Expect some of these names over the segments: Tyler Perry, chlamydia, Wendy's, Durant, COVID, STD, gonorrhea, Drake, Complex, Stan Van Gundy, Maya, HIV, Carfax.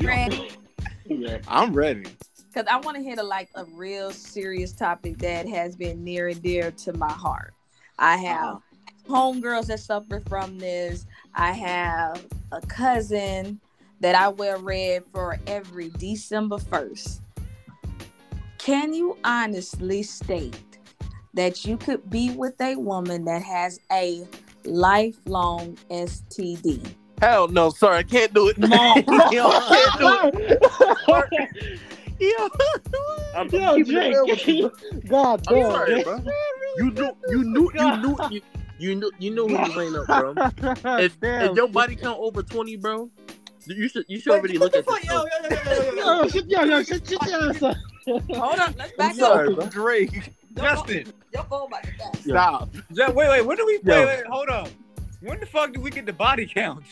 Ready? I'm ready. Because I want to hit a real serious topic that has been near and dear to my heart. I have homegirls that suffer from this. I have a cousin that I wear red for every December 1st. Can you honestly state that you could be with a woman that has a lifelong STD? Hell no, sir. I can't do it. No, I can't do it. Yo, Drake. God damn, bro. You knew when you ran up, bro. If your body count over 20, bro, you should already look at this. Yo, hold on, let's back up. Drake, Justin, your phone about to pass. Stop. Wait. When do we play? Wait, hold on. When the fuck do we get the body counts?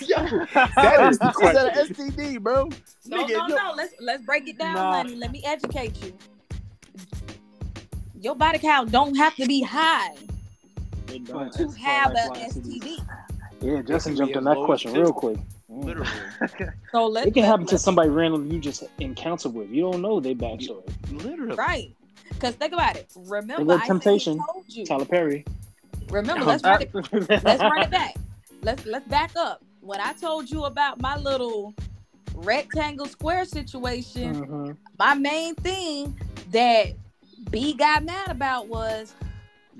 Yo, that is an STD, bro. No. Let's break it down, honey. Let me educate you. Your body count don't have to be high to have an STD. Yeah, Justin jumped on that question real quick. Literally. So it can happen to somebody random you just encounter with. You don't know their backstory. Literally. Right. Because think about it. Remember, I temptation. Told you. Tyler Perry. Remember, let's run it back. Let's back up. When I told you about my little rectangle square situation, my main thing that B got mad about was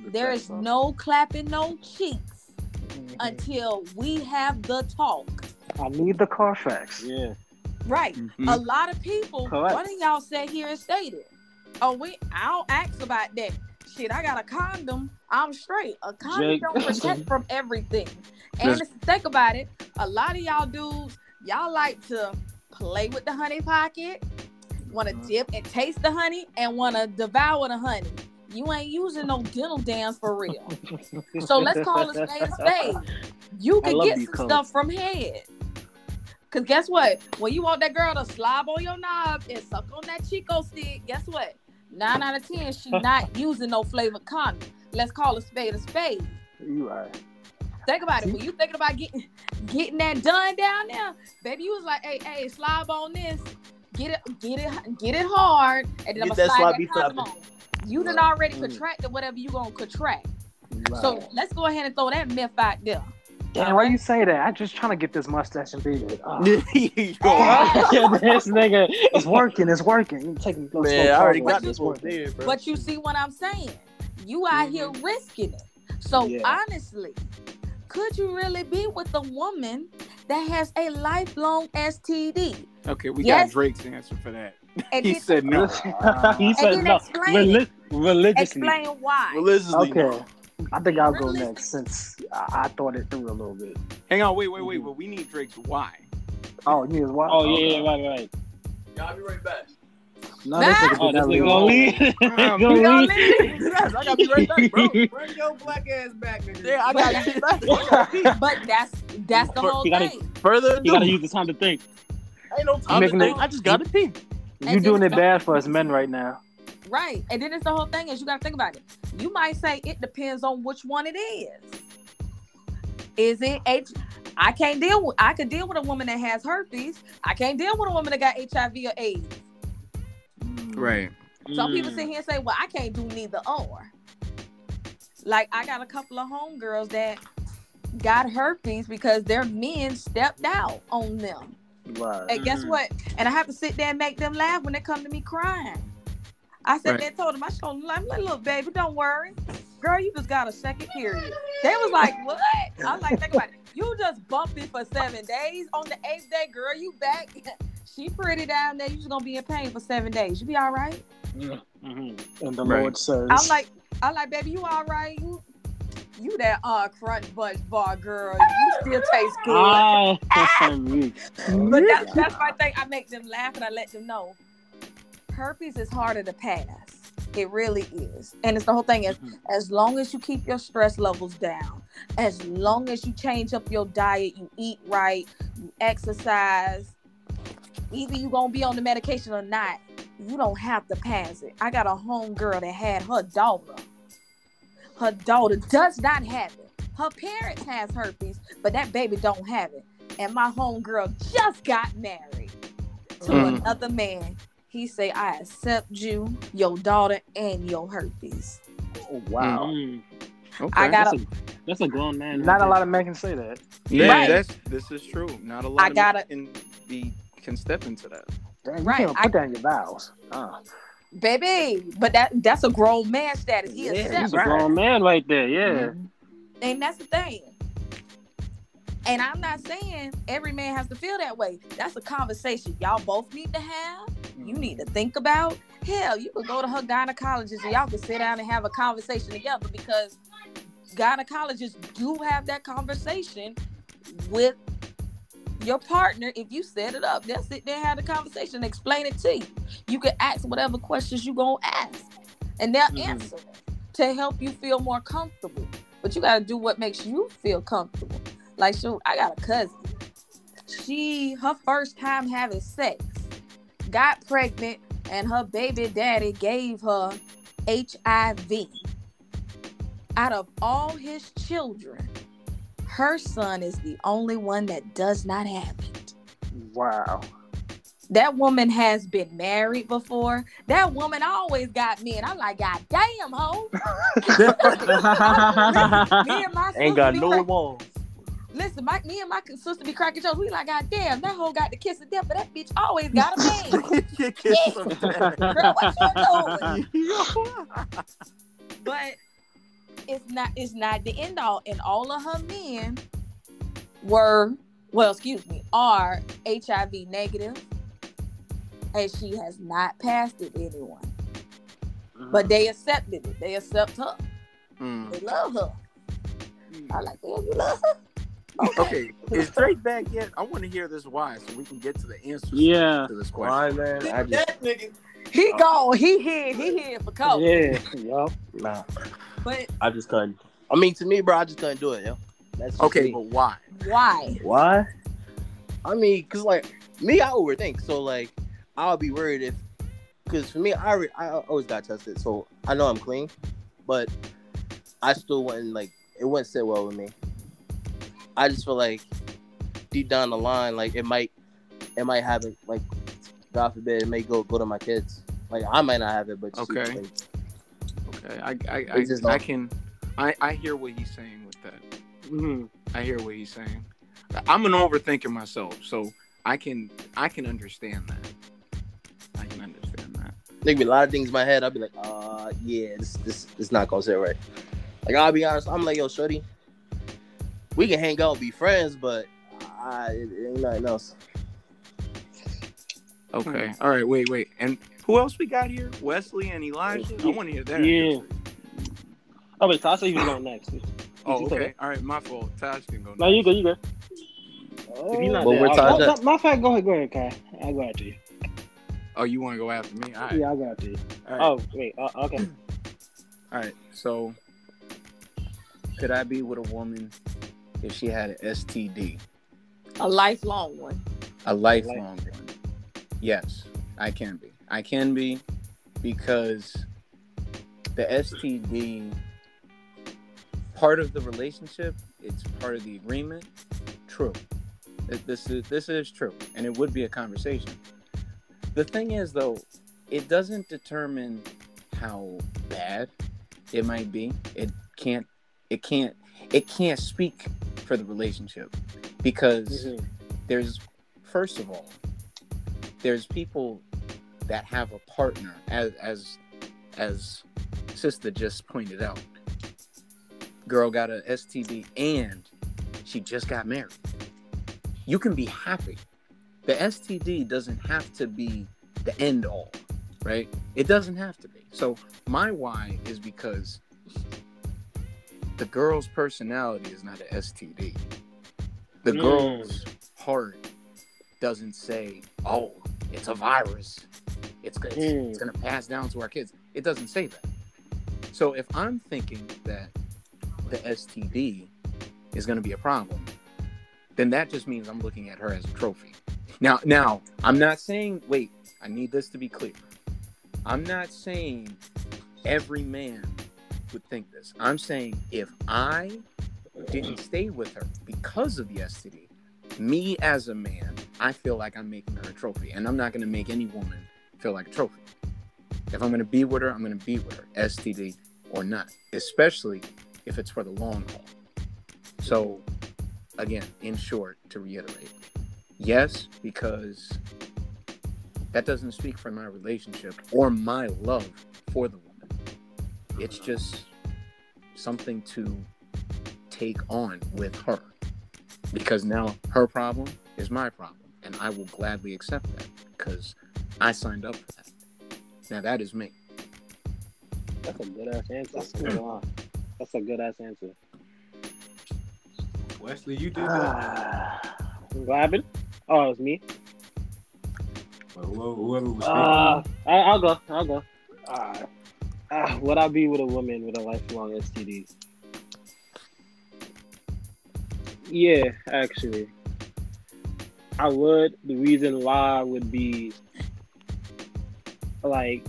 there is no clapping no cheeks until we have the talk. I need the Carfax. Yeah. Right. Mm-hmm. A lot of people, one of y'all sat here and stated, I don't ask about that. Shit, I got a condom. I'm straight. A condom don't protect from everything. And think about it, a lot of y'all dudes, y'all like to play with the honey pocket, want to dip and taste the honey, and want to devour the honey. You ain't using no dental dams for real. So let's call it a spade. You can get some stuff from head. Because guess what? When you want that girl to slob on your knob and suck on that Chico stick, guess what? 9 out of 10, she's not using no flavored condom. Let's call a spade a spade. You right. Think about it. When you thinking about getting that done down there, baby, you was like, hey, slob on this. Get it hard, and then I'm gonna slide that condom on. You done already contracted whatever you gonna contract. Right. So let's go ahead and throw that myth out there. Damn, why you say that? I'm just trying to get this mustache and beard. This nigga, it's working. Man, I already got this one there, bro. But you see what I'm saying? You out here risking it. So honestly, could you really be with a woman that has a lifelong STD? Okay, we got Drake's answer for that. And he said no. He said no. Religiously. Explain why. Religiously. Okay. I think I'll go next since I thought it through a little bit. Hang on, wait. But we need Drake's why. Oh, you need his why? Oh, okay. Yeah, right. Y'all be right back. No, this nigga gonna leave. I gotta be right back, bro. Bring your black ass back, nigga. Yeah, I gotta be back. But that's the whole thing. Further, you gotta use the time to think. Ain't no time to think. I just gotta think. You doing it bad for us men right now. Right. And then it's the whole thing is you got to think about it. You might say it depends on which one it is. Is it I could deal with a woman that has herpes. I can't deal with a woman that got HIV or AIDS. Right. Some people sit here and say, well, I can't do neither or. Like I got a couple of homegirls that got herpes because their men stepped out on them. Right. And guess what? And I have to sit there and make them laugh when they come to me crying. I said that told him, I showed him, like, little baby, don't worry. Girl, you just got a second period. They was like, what? I was like, think about it. You just bumping for 7 days. On the 8th day, girl, you back. She pretty down there. You just going to be in pain for 7 days. You be all right? Mm-hmm. And the Lord says. I'm like, baby, you all right? You that crunch bunch bar, girl. You still taste good. Oh, but that's my thing. I make them laugh and I let them know. Herpes is harder to pass. It really is. And it's the whole thing is as long as you keep your stress levels down, as long as you change up your diet, you eat right, you exercise, either you're going to be on the medication or not, you don't have to pass it. I got a homegirl that had her daughter. Her daughter does not have it. Her parents has herpes, but that baby don't have it. and my homegirl just got married to another man. He say, I accept you, your daughter, and your herpes. Oh, wow. Okay. I got that's a grown man. Not a lot of men can say that. Yeah, right. This is true. Not a lot of men can step into that. Damn, right. You can't put that in your vows. Baby, but that's a grown man status. He's a grown man right there, yeah. Mm-hmm. And that's the thing. And I'm not saying every man has to feel that way. That's a conversation y'all both need to have. You need to think about. Hell, you could go to her gynecologist and y'all can sit down and have a conversation together, because gynecologists do have that conversation with your partner. If you set it up, they'll sit there and have the conversation and explain it to you. You can ask whatever questions you're going to ask, and they'll answer to help you feel more comfortable. But you got to do what makes you feel comfortable. Like, shoot, I got a cousin. Her first time having sex, got pregnant, and her baby daddy gave her HIV. Out of all his children, her son is the only one that does not have it. Wow. That woman has been married before. That woman always got me, and I'm like, God damn, ho. Me and my ain't got no walls. Listen, me and my sister be cracking jokes. We like, God damn, that hoe got the kiss of death, but that bitch always got a man. Girl, what you doing? But it's not the end all. And all of her men are HIV negative, and she has not passed it to anyone. But they accepted it. They accept her. They love her. I like, damn, you love her? Okay, is Drake back yet? I want to hear this why, so we can get to the answer to this question. Why, man? That nigga, he gone. He hid for COVID. Yeah, yo. Nah. But I just couldn't. I mean, to me, bro, I just couldn't do it, yo. That's okay, me. But why? Why? I mean, because, like, me, I overthink. So, like, I'll be worried if... Because for me, I always got tested, so I know I'm clean. But I still wouldn't, like... It wouldn't sit well with me. I just feel like deep down the line, like it might have it, like, God forbid, it may go to my kids. Like, I might not have it, but just I hear what he's saying with that. Mm-hmm. I hear what he's saying. I'm an overthinker myself, so I can understand that. I can understand that. There be a lot of things in my head. I'll be like, yeah, this not gonna sit right. Like, I'll be honest, I'm like, yo, shorty, we can hang out and be friends, but it ain't nothing else. Okay. All right. Wait. And who else we got here? Wesley and Elijah? I want to hear that. Yeah. Oh, wait. Tasha, you can go next. Okay. All right. My fault. Tasha can go next. No, you go. My fault. Go ahead, Kai. I'll go after you. Oh, you want to go after me? All right. Yeah, I'll go after you. All right. Oh, wait. Okay. All right. So, could I be with a woman if she had an STD? A lifelong one. Yes, I can be because the STD, part of the relationship, it's part of the agreement. True. This is true, and it would be a conversation. The thing is, though, it doesn't determine how bad it might be. It can't speak for the relationship, because there's people that have a partner, as Sister just pointed out. Girl got a STD and she just got married. You can be happy. The STD doesn't have to be the end all, right? It doesn't have to be. So my why is because the girl's personality is not an STD. The girl's heart doesn't say, oh, it's a virus. It's going to pass down to our kids. It doesn't say that. So if I'm thinking that the STD is going to be a problem, then that just means I'm looking at her as a trophy. Now, I'm not saying, wait, I need this to be clear. I'm not saying every man would think this. I'm saying if I didn't stay with her because of the STD, me as a man, I feel like I'm making her a trophy, and I'm not going to make any woman feel like a trophy. If I'm going to be with her, I'm going to be with her, STD or not, especially if it's for the long haul. So, again, in short, to reiterate, yes, because that doesn't speak for my relationship or my love for the woman. It's just something to take on with her, because now her problem is my problem, and I will gladly accept that because I signed up for that. Now that is me. That's a good ass answer. That's a good ass answer. Wesley, you did that. What happened? Oh, it was me. Well, whoever was speaking. I'll go. Would I be with a woman with a lifelong STD? Yeah, actually, I would. The reason why would be, like,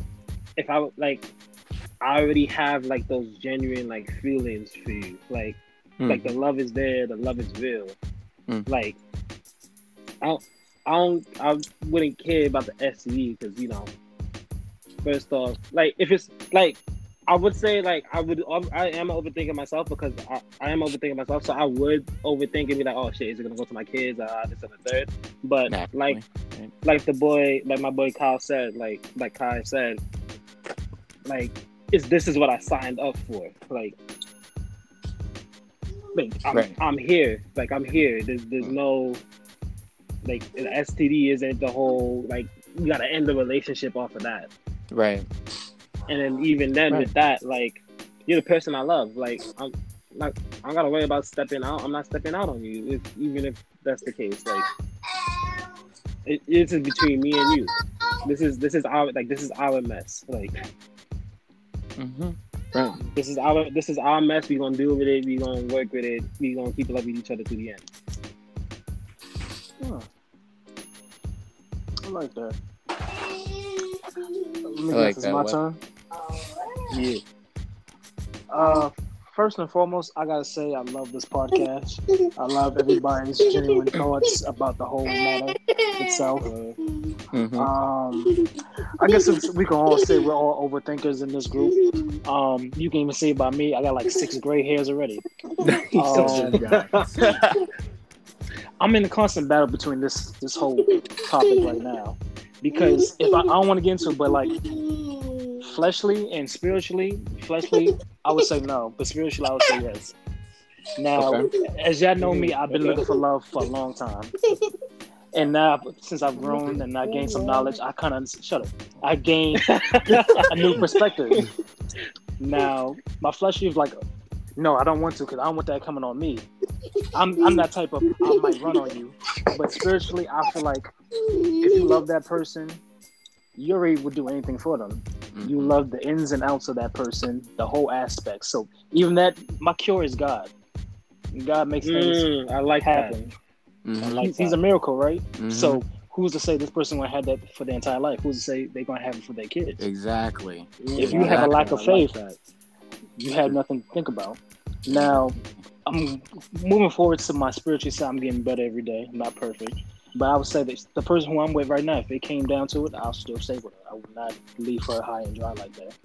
if I like, I already have like those genuine like feelings for you, like, like the love is there, the love is real. Like, I wouldn't care about the STD because, you know, first off, like, if it's like, I would say like I am overthinking myself because I am overthinking myself, so I would overthink and be like, oh shit, is it gonna go to my kids? This and the third. But like my boy Kyle said, like Kai said, this is what I signed up for. I'm here. Like, I'm here. There's no like an STD isn't the whole like you gotta end the relationship off of that. Right. And then even then with that, like, you're the person I love. Like, I don't gotta worry about stepping out. I'm not stepping out on you, even if that's the case. Like, it's between me and you. This is our mess. Like, this is our mess. We gonna deal with it. We gonna work with it. We gonna keep loving each other to the end. Huh. I like that. It's my turn. Yeah. First and foremost, I gotta say I love this podcast. I love everybody's genuine thoughts about the whole matter itself. I guess we can all say we're all overthinkers in this group. You can even say about me, I got like 6 gray hairs already. I'm in a constant battle between this whole topic right now. Because if I don't want to get into it, but like fleshly and spiritually, I would say no, but spiritually I would say yes. Now, as y'all know me, I've been looking for love for a long time, and now since I've grown and I gained some knowledge, I kind of I gained a new perspective. Now, my fleshly is like, no, I don't want to because I don't want that coming on me. I'm that type of I might run on you, but spiritually I feel like if you love that person, you already would do anything for them. You love the ins and outs of that person, the whole aspect. So even that, my cure is God. God makes things happen. He's a miracle, right? So who's to say this person gonna have that for their entire life? Who's to say they're gonna have it for their kids? Exactly. If you have a lack of faith, you have nothing to think about. Now, I'm moving forward to my spiritual side. I'm getting better every day. I'm not perfect. But I would say that the person who I'm with right now, if it came down to it, I'll still stay with her. I would not leave her high and dry like that.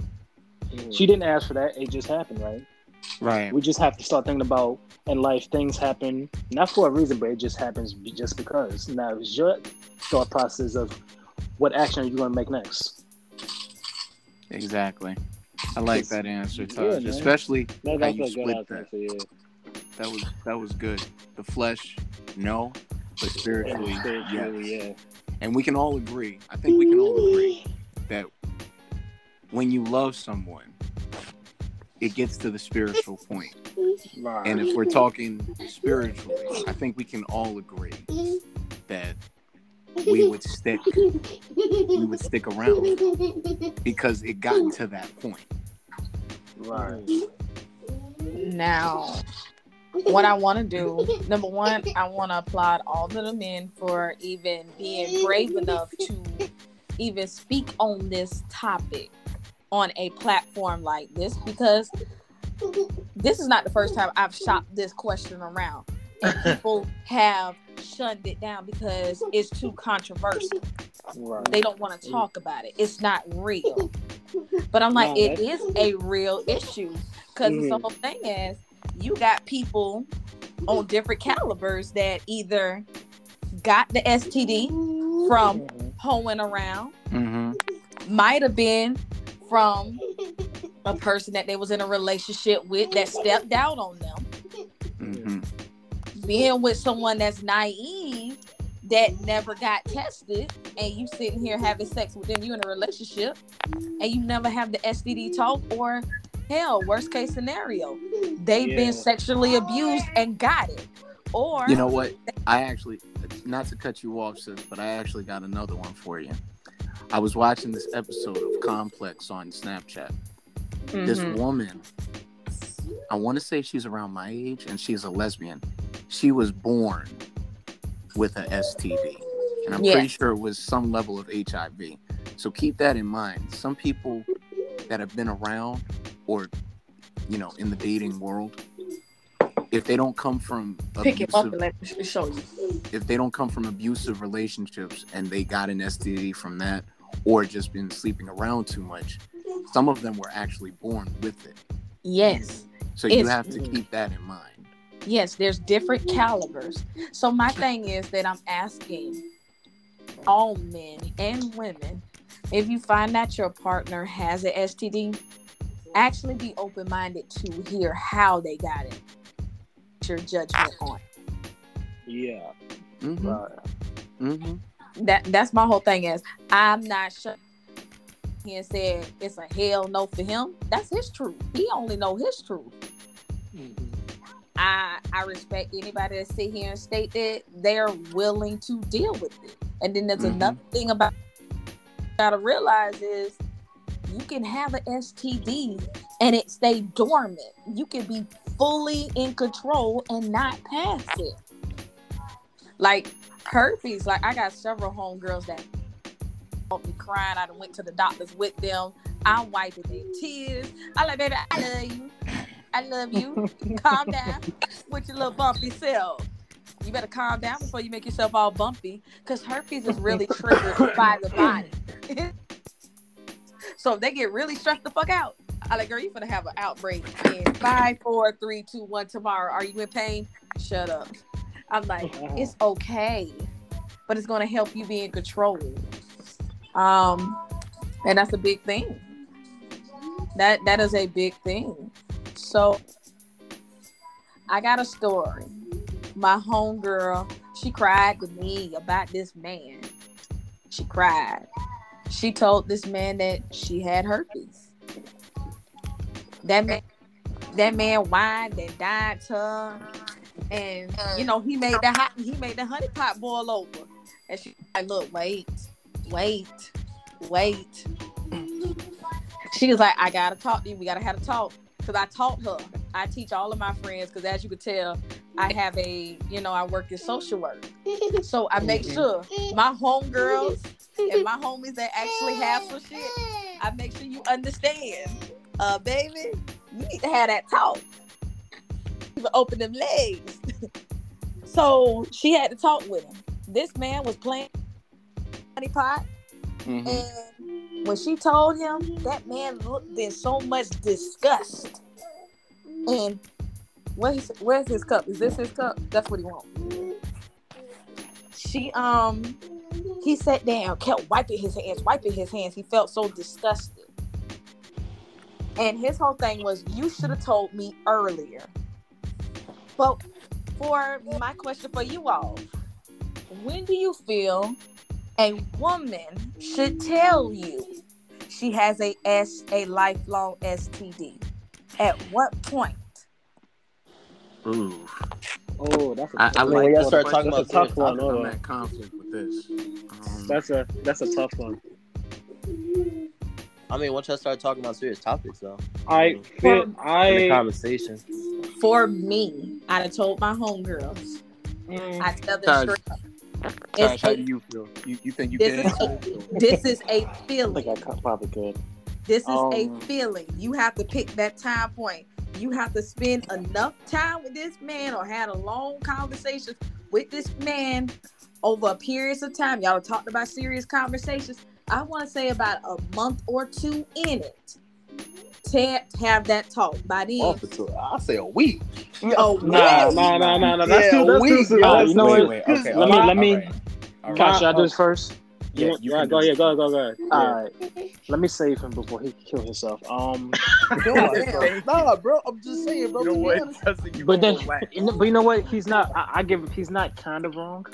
She didn't ask for that. It just happened, right? Right. We just have to start thinking about, in life, things happen, not for a reason, but it just happens just because. Now, it's your thought process of what action are you going to make next. Exactly. I like that answer, Todd. Yeah, especially how you split that. That was good. The flesh, no. But spiritually, yes. And we can all agree, I think we can all agree, that when you love someone, it gets to the spiritual point. Right. And if we're talking spiritually, I think we can all agree that we would stick around because it got to that point. Right. Now, what I want to do, number one, I want to applaud all the men for even being brave enough to even speak on this topic on a platform like this, because this is not the first time I've shopped this question around. And people have shunned it down because it's too controversial. Right. They don't want to talk about it. It's not real. But I'm like, it is a real issue. Because the whole thing is, you got people on different calibers that either got the STD from hoeing around, might have been from a person that they was in a relationship with that stepped out on them, being with someone that's naive that never got tested, and you sitting here having sex with them, you in a relationship, and you never have the STD talk, or hell, worst case scenario, they've been sexually abused and got it. Or, you know what, I actually, not to cut you off, sis, but I actually got another one for you. I was watching this episode of Complex on Snapchat. This woman, I want to say she's around my age, and she's a lesbian. She was born with an STD, and I'm pretty sure it was some level of HIV. So keep that in mind. Some people that have been around, or, you know, in the dating world, if they don't come from abusive relationships and they got an STD from that, or just been sleeping around too much, some of them were actually born with it. Yes. So you have to keep that in mind. Yes, there's different calibers. So my thing is that I'm asking all men and women, if you find that your partner has an STD, actually be open-minded to hear how they got it. Your judgment on. Yeah. Mm-hmm. Right. Mm-hmm. That's my whole thing is, I'm not sure. He said it's a hell no for him. That's his truth. He only know his truth. Mm-hmm. I respect anybody that sit here and state that they're willing to deal with it. And then there's another thing about gotta realize is, you can have an STD and it stay dormant. You can be fully in control and not pass it. Like herpes, like I got several homegirls that helped me crying. I went to the doctors with them. I'm wiping their tears. I'm like, baby, I love you. I love you. Calm down with your little bumpy self. You better calm down before you make yourself all bumpy, because herpes is really triggered by the body. So if they get really stressed the fuck out, I'm like, girl, you're going to have an outbreak in 5, 4, 3, 2, 1 tomorrow. Are you in pain? Shut up. I'm like, it's okay, but it's going to help you be in control. And that's a big thing. That is a big thing. So I got a story. My homegirl, she cried with me about this man. She cried. She told this man that she had herpes. That man whined and dined her, and you know, he made the honey pot boil over. And she like, look, wait. She was like, I gotta talk to you. We gotta have a talk. Cause I taught her. I teach all of my friends. Cause as you could tell, I have I work in social work. So I make sure my homegirls and my homies that actually have some shit, I make sure you understand. Baby, you need to have that talk. Even open them legs. So she had to talk with him. This man was playing honey pot. And when she told him, that man looked in so much disgust. And where's his cup? Is this his cup? That's what he wants. He sat down, kept wiping his hands. He felt so disgusted. And his whole thing was, you should have told me earlier. But for my question for you all, when do you feel a woman should tell you she has a lifelong STD? At what point? Ooh. Oh, that's a tough one. That's a tough one. I'm at conflict with this. That's a tough one. I mean, once I start talking about serious topics, though, in the conversation. For me, I'd have told my homegirls. I tell them straight up. How do you feel? You think you can? This is a feeling. I think I probably could. This is a feeling. You have to pick that time point. You have to spend enough time with this man or had a long conversation with this man over a period of time. Y'all talked about serious conversations. I want to say about a month or two in it. Have that talk by then. I'll say a week. No. That's too soon. Let me. Should I do this first? Yeah, you right, go ahead. Yeah. All right. Let me save him before he kills himself. Bro. I'm just saying, bro. But you know what? He's not kind of wrong.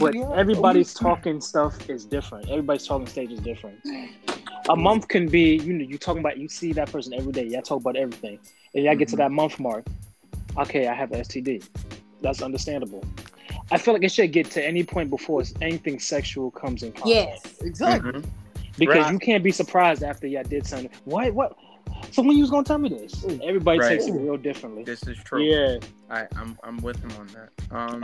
But everybody's talking stuff is different. Everybody's talking stage is different. A month can be, you know, you talking about, you see that person every day. Y'all talk about everything. And y'all get to that month mark. Okay, I have an STD. That's understandable. I feel like it should get to any point before anything sexual comes in contact. Yes, exactly. Mm-hmm. Because you can't be surprised after y'all did something. What? So when you was gonna tell me this? Everybody takes it real differently. This is true. Yeah, I'm with him on that. I'm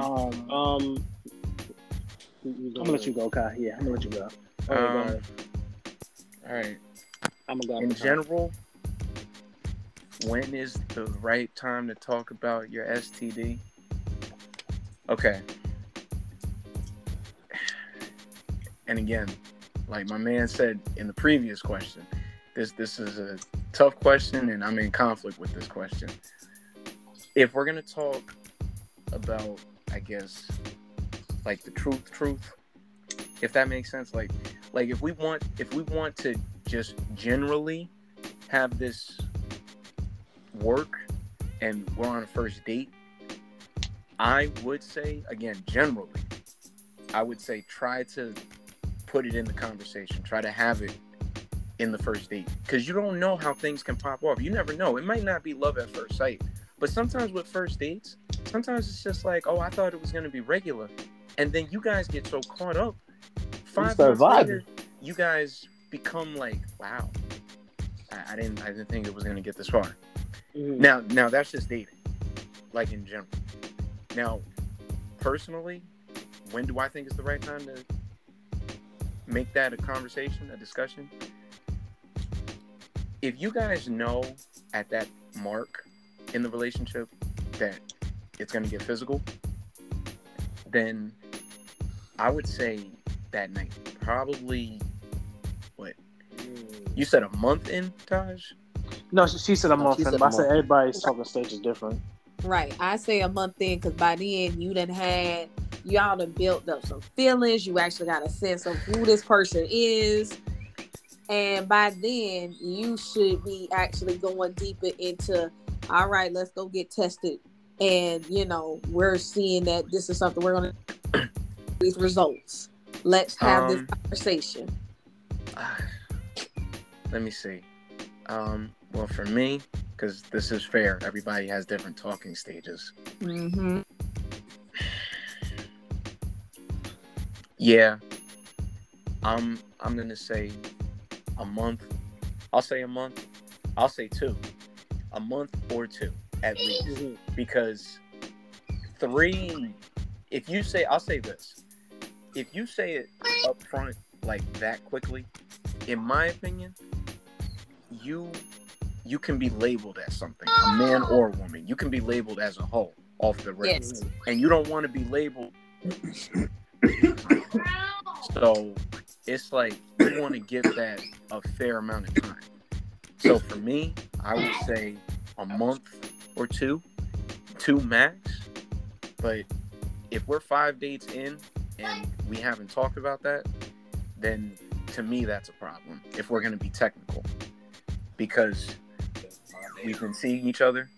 gonna let you go, Kai. Yeah, I'm gonna let you go. All right. I'm gonna go. In general, when is the right time to talk about your STD? Okay. And again, like my man said in the previous question, this is a tough question, and I'm in conflict with this question. If we're gonna talk about, I guess, like the truth, if that makes sense, like if we want to just generally have this work, and we're on a first date, I would say, again, generally, I would say try to put it in the conversation, try to have it in the first date, because you don't know how things can pop off. You never know. It might not be love at first sight, but sometimes with first dates, sometimes it's just like, oh, I thought it was going to be regular, and then you guys get so caught up. 5 months later, you guys become like, wow, I didn't think it was going to get this far. Mm-hmm. Now that's just dating, like in general. Now, personally, when do I think is the right time to make that a conversation, a discussion? If you guys know at that mark in the relationship that it's going to get physical, then I would say that night. Probably, what? You said a month in, Taj? No, she said a month in. I said everybody's talking stage is different. Right, I say a month in, because by then y'all done built up some feelings. You actually got a sense of who this person is, and by then you should be actually going deeper into, all right, let's go get tested, and you know we're seeing that this is something we're gonna these results. Let's have this conversation. Let me see. Well, for me, because this is fair, everybody has different talking stages. Mm-hmm. Yeah, I'm gonna say a month. I'll say a month. I'll say two. A month or two at least, because three. If you say, I'll say this. If you say it up front like that quickly, in my opinion, you can be labeled as something, a man or a woman. You can be labeled as a hoe off the rip. Yes. And you don't want to be labeled. So it's like you want to give that a fair amount of time. So for me, I would say a month or two max. But if we're 5 dates in and we haven't talked about that, then to me that's a problem if we're going to be technical. Because we've been seeing each other,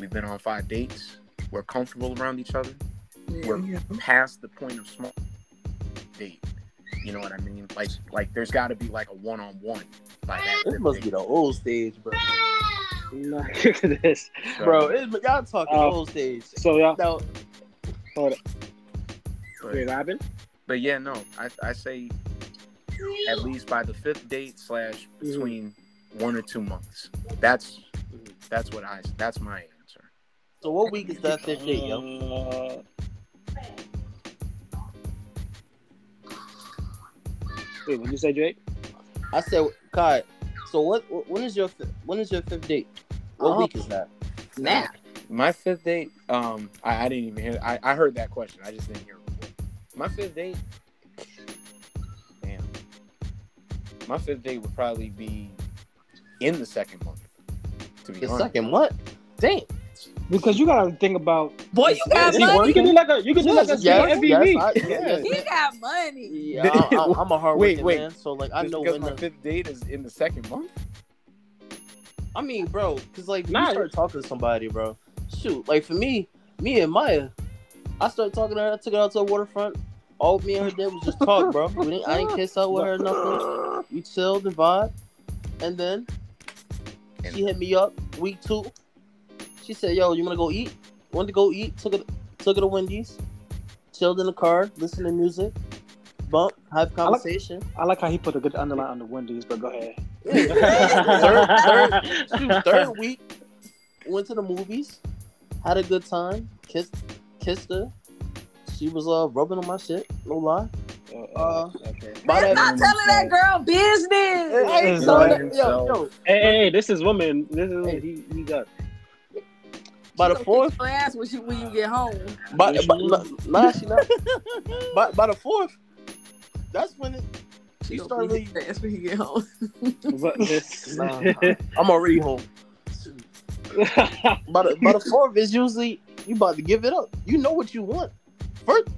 we've been on 5 dates, we're comfortable around each other, we're past the point of small date. You know what I mean? Like there's got to be like a one-on-one by that. It must be the old stage, bro. Look at this, bro. Y'all talking old stage. So y'all. No. Hold up. But yeah, no. I say at least by the 5th date / between 1 or 2 months. That's my answer. So what week is that 5th date, yo? Wait, what did you say, Drake? I said, God. So when is your 5th date? What week is that? Now. My fifth date, I didn't even hear. I heard that question. I just didn't hear it before. My fifth date, damn. My fifth date would probably be in the second month. To be honest. Second what? Damn. Because you gotta think about. Boy, you got money. You can do like a. You can do like a every week. He got money. Yeah, I'm a hard working man. So like, I know when my fifth date is in the second month. I mean, bro, because like when you start talking to somebody, bro. Shoot, like for me and Maya, I started talking to her. I took her out to the waterfront. All me and her did was just talk, bro. I didn't kiss out with her or nothing. We chilled and vibe, and then she hit me up week 2. She said, "Yo, you wanna go eat?" Wanted to go eat. Took her to Wendy's. Chilled in the car, listened to music, bump, have conversation. I like how he put a good underline on the Wendy's, but go ahead. Third week, went to the movies, had a good time, kissed her. She was rubbing on my shit, no lie. Okay. That's not telling that girl business. Hey, this is woman. This is what he got. By the fourth class, when you get home. By the fourth, that's when you start really fast when you get home. I'm already home. By the fourth is usually you about to give it up. You know what you want. First,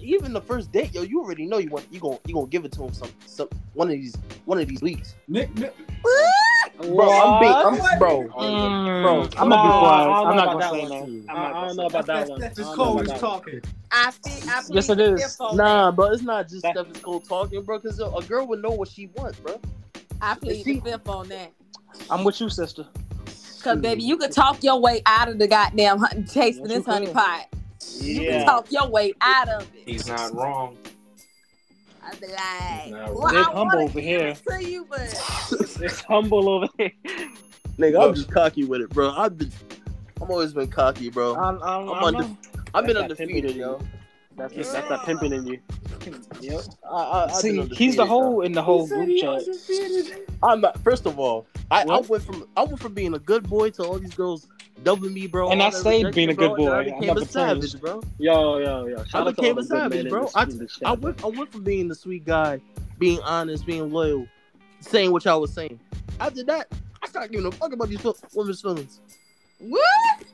even the first date, yo, you already know you gonna give it to him some one of these weeks. Nick. Bro, I'm bro. I'm gonna be quiet. I'm not gonna say nothing. I don't know about that one. Steph is cold talking. Yes, it is. Nah, bro, it's not just Steph is cold talking, bro. Because a girl would know what she wants, bro. I plead the fifth on that. I'm with you, sister. Because baby, you could talk your way out of the goddamn tasting this honey pot. Yeah. You can talk your way out of it. He's not wrong. I'd be like, well, it's humble over here. You, but... It's humble over here. Nigga, I'm just cocky with it, bro. I'm always been cocky, bro. I've been undefeated, yo. That's that pimping in you. Yep. See, he's the hole in the whole group chat. I'm not. First of all, I went from being a good boy to all these girls. Double me, bro. And I say being a good boy. I became a savage, bro. Yo. I became a savage, bro. I went from being the sweet guy, being honest, being loyal, saying what y'all was saying. After that, I started giving a fuck about these women's feelings. What?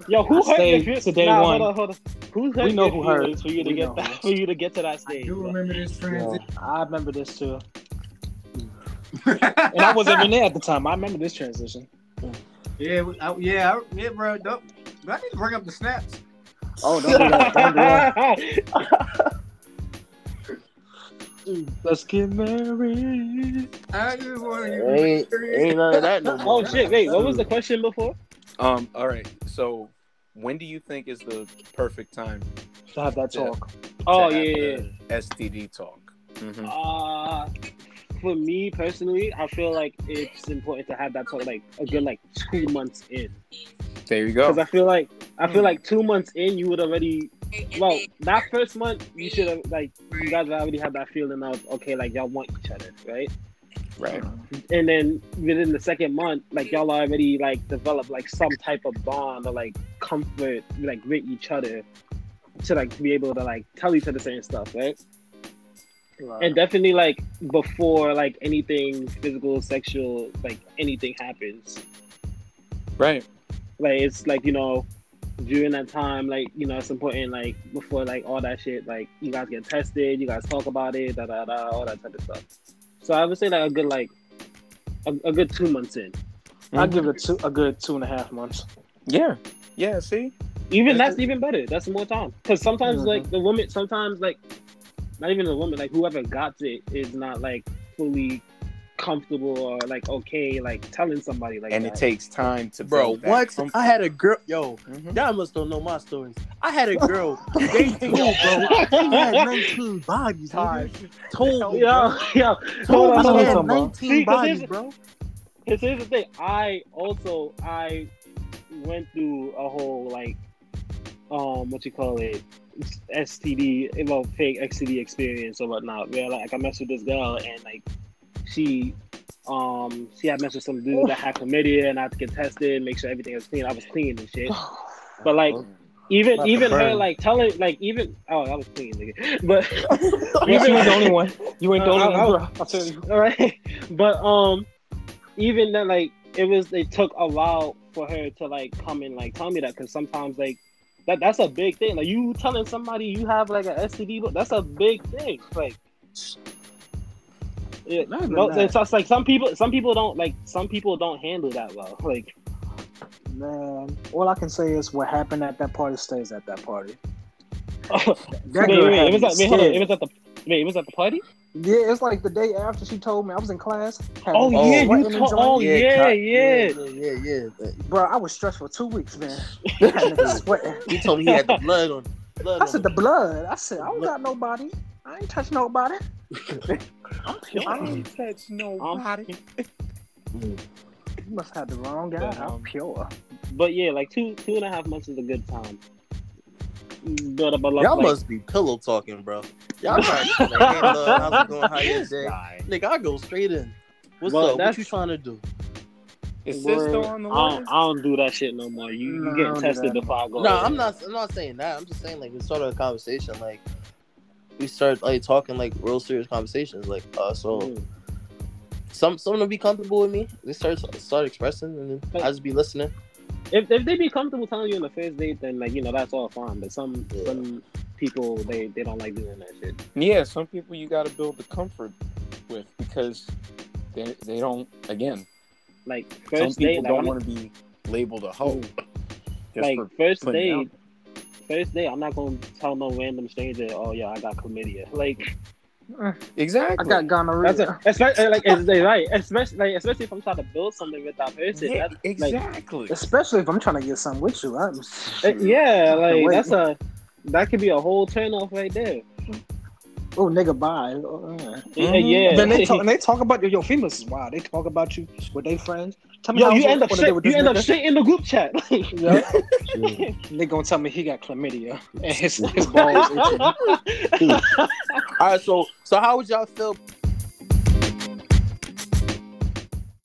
Yo, who hurt your feelings today? Hold on. We know who hurt for you to get that. For you to get to that stage. I do remember this transition. I remember this too. And I wasn't even there at the time. I remember this transition. Yeah, bro. Do I need to bring up the snaps? Oh, don't do that. Let's get married. I just want to get married. Ain't none of that no more. Oh, shit. Wait, what was the question before? All right. So, when do you think is the perfect time to have that talk? STD talk. Mm-hmm. For me personally, I feel like it's important to have that talk like a good 2 months in. There you go. Because I feel like 2 months in, you would already. Well, that first month, you should have you guys already had that feeling of okay, y'all want each other, right? Right. And then within the second month, y'all already developed some type of bond or comfort with each other to be able to tell each other certain stuff, right? Wow. And definitely before anything physical, sexual, anything happens, right? It's during that time, it's important before all that shit, you guys get tested, you guys talk about it, all that type of stuff. So I would say a good 2 months in, mm-hmm. I'd give it a good 2.5 months. Yeah. See, even that's even better. That's more time because sometimes mm-hmm. Not even a woman, whoever got it is not fully comfortable or okay, telling somebody and that. It takes time to bro. What? I had a girl, yo. Mm-hmm. Y'all must don't know my stories. I had a girl. They too, bro. She had 19 bodies. Told me, yo. Told me I had 19 bodies, bro. Here's the thing. I went through a whole STD, fake STD experience or whatnot. Where I messed with this girl and she had messed with some dude that had chlamydia and I had to get tested, make sure everything was clean. I was clean and shit. But like, even her like telling like even oh I was clean nigga, but even you ain't the only one. You ain't the only one, bro. I'll tell you. All right, but even then like it was it took a while for her to like come and like tell me that because sometimes like. That's a big thing. Like you telling somebody you have like an STD, but that's a big thing. Like, yeah, no, it's like some people don't like. Some people don't handle that well. Like, man, all I can say is what happened at that party stays at that party. Wait, it was at the party. Yeah, it's like the day after she told me I was in class. Yeah. Bro, I was stressed for 2 weeks, man. He told me he had the blood on. I said I don't got nobody. I ain't touch nobody. I ain't touch nobody. You must have the wrong guy. But, I'm pure. But yeah, like two and a half months is a good time. But like, y'all must be pillow talking, bro. Y'all trying to like, hey, love, how's it going? How you day? Nigga, I go straight in. What's up? What you trying to do? Is sister on the line? I don't do that shit no more. You getting tested before I go. No, I'm not saying that. I'm just saying like we started a conversation. Like we started like talking like real serious conversations. Like someone will be comfortable with me. They start expressing, and then I just be listening. If they be comfortable telling you on the first date, then like you know that's all fine. But some people they don't like doing that shit. Yeah, some people you gotta build the comfort with because they don't again. Like first some people date, don't like, want to be labeled a hoe. Like first date, I'm not gonna tell no random stranger, oh yeah, I got chlamydia. Like exactly, I got gonorrhea. Especially if I'm trying to build something with that person. Yeah, exactly. Like, especially if I'm trying to get something with you. That could be a whole turnoff right there. Oh, nigga, bye. Yeah. Then they talk about your females. Wow, they talk about you with their friends. Tell me you end up shit in the group chat. They gonna tell me he got chlamydia and his balls. All right, so how would y'all feel